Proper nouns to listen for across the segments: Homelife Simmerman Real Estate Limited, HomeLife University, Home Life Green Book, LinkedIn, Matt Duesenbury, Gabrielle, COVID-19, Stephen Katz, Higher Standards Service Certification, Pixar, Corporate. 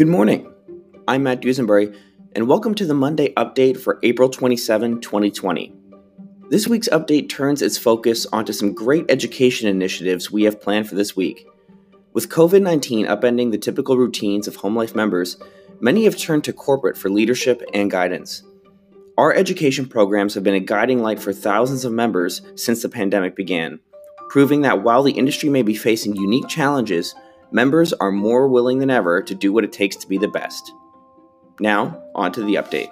Good morning. I'm Matt Duesenbury, and welcome to the Monday update for April 27, 2020. This week's update turns its focus onto some great education initiatives we have planned for this week. With COVID-19 upending the typical routines of HomeLife members, many have turned to Corporate for leadership and guidance. Our education programs have been a guiding light for thousands of members since the pandemic began, proving that while the industry may be facing unique challenges, members are more willing than ever to do what it takes to be the best. Now, on to the update.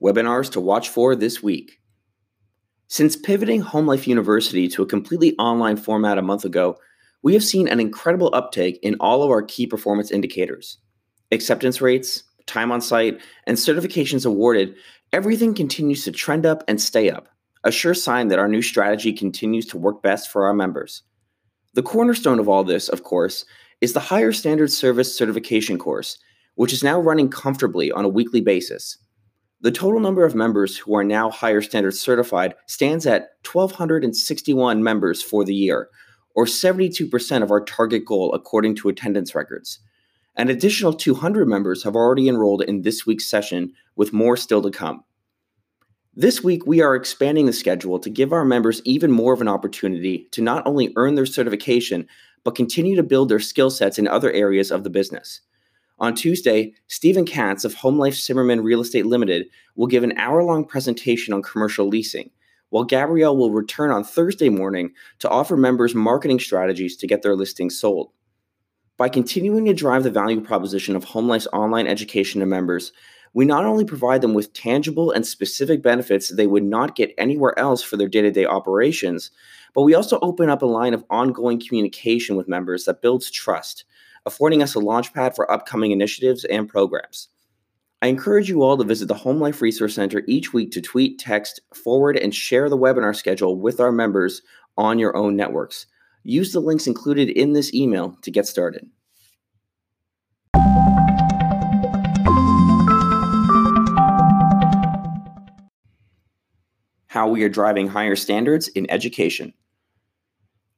Webinars to watch for this week. Since pivoting HomeLife University to a completely online format a month ago, we have seen an incredible uptake in all of our key performance indicators. Acceptance rates, time on site, and certifications awarded, everything continues to trend up and stay up. A sure sign that our new strategy continues to work best for our members. The cornerstone of all this, of course, is the Higher Standards Service Certification course, which is now running comfortably on a weekly basis. The total number of members who are now Higher Standards certified stands at 1,261 members for the year, or 72% of our target goal according to attendance records. An additional 200 members have already enrolled in this week's session, with more still to come. This week, we are expanding the schedule to give our members even more of an opportunity to not only earn their certification, but continue to build their skill sets in other areas of the business. On Tuesday, Stephen Katz of Homelife Simmerman Real Estate Limited will give an hour-long presentation on commercial leasing, while Gabrielle will return on Thursday morning to offer members marketing strategies to get their listings sold. By continuing to drive the value proposition of Homelife's online education to members, we not only provide them with tangible and specific benefits they would not get anywhere else for their day-to-day operations, but we also open up a line of ongoing communication with members that builds trust, affording us a launchpad for upcoming initiatives and programs. I encourage you all to visit the HomeLife Resource Center each week to tweet, text, forward, and share the webinar schedule with our members on your own networks. Use the links included in this email to get started. How we are driving higher standards in education.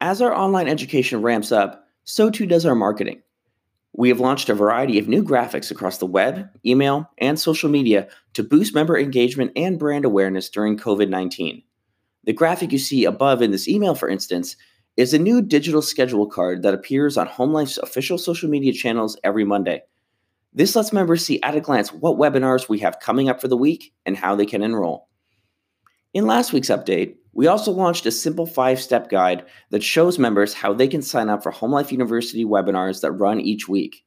As our online education ramps up, so too does our marketing. We have launched a variety of new graphics across the web, email, and social media to boost member engagement and brand awareness during COVID-19. The graphic you see above in this email, for instance, is a new digital schedule card that appears on HomeLife's official social media channels every Monday. This lets members see at a glance what webinars we have coming up for the week and how they can enroll. In last week's update, we also launched a simple 5-step guide that shows members how they can sign up for HomeLife University webinars that run each week.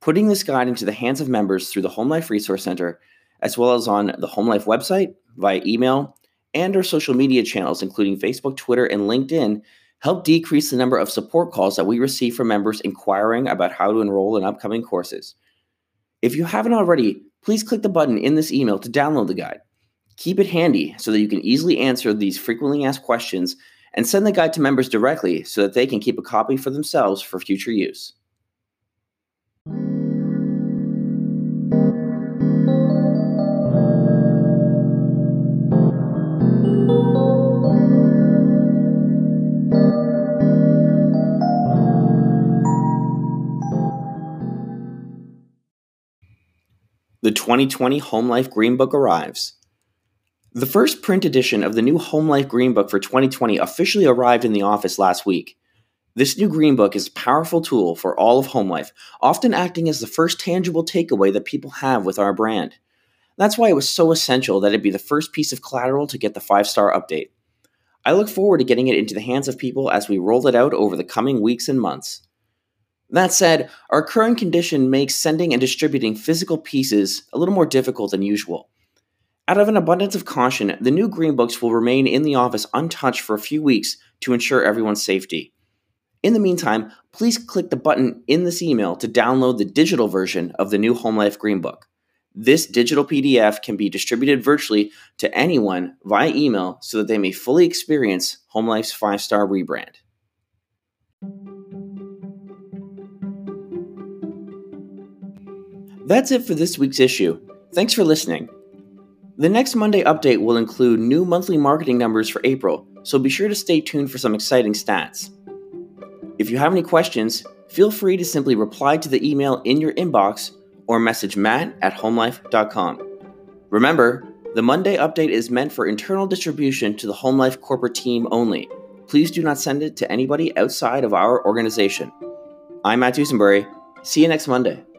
Putting this guide into the hands of members through the HomeLife Resource Center, as well as on the HomeLife website, via email, and our social media channels, including Facebook, Twitter, and LinkedIn, helped decrease the number of support calls that we receive from members inquiring about how to enroll in upcoming courses. If you haven't already, please click the button in this email to download the guide. Keep it handy so that you can easily answer these frequently asked questions and send the guide to members directly so that they can keep a copy for themselves for future use. The 2020 Home Life Green Book arrives. The first print edition of the new Home Life Green Book for 2020 officially arrived in the office last week. This new Green Book is a powerful tool for all of Home Life, often acting as the first tangible takeaway that people have with our brand. That's why it was so essential that it be the first piece of collateral to get the 5-star update. I look forward to getting it into the hands of people as we roll it out over the coming weeks and months. That said, our current condition makes sending and distributing physical pieces a little more difficult than usual. Out of an abundance of caution, the new Green Books will remain in the office untouched for a few weeks to ensure everyone's safety. In the meantime, please click the button in this email to download the digital version of the new HomeLife Green Book. This digital PDF can be distributed virtually to anyone via email so that they may fully experience HomeLife's 5-star rebrand. That's it for this week's issue. Thanks for listening. The next Monday update will include new monthly marketing numbers for April, so be sure to stay tuned for some exciting stats. If you have any questions, feel free to simply reply to the email in your inbox or message matt@homelife.com. Remember, the Monday update is meant for internal distribution to the HomeLife corporate team only. Please do not send it to anybody outside of our organization. I'm Matt Duesenbury. See you next Monday.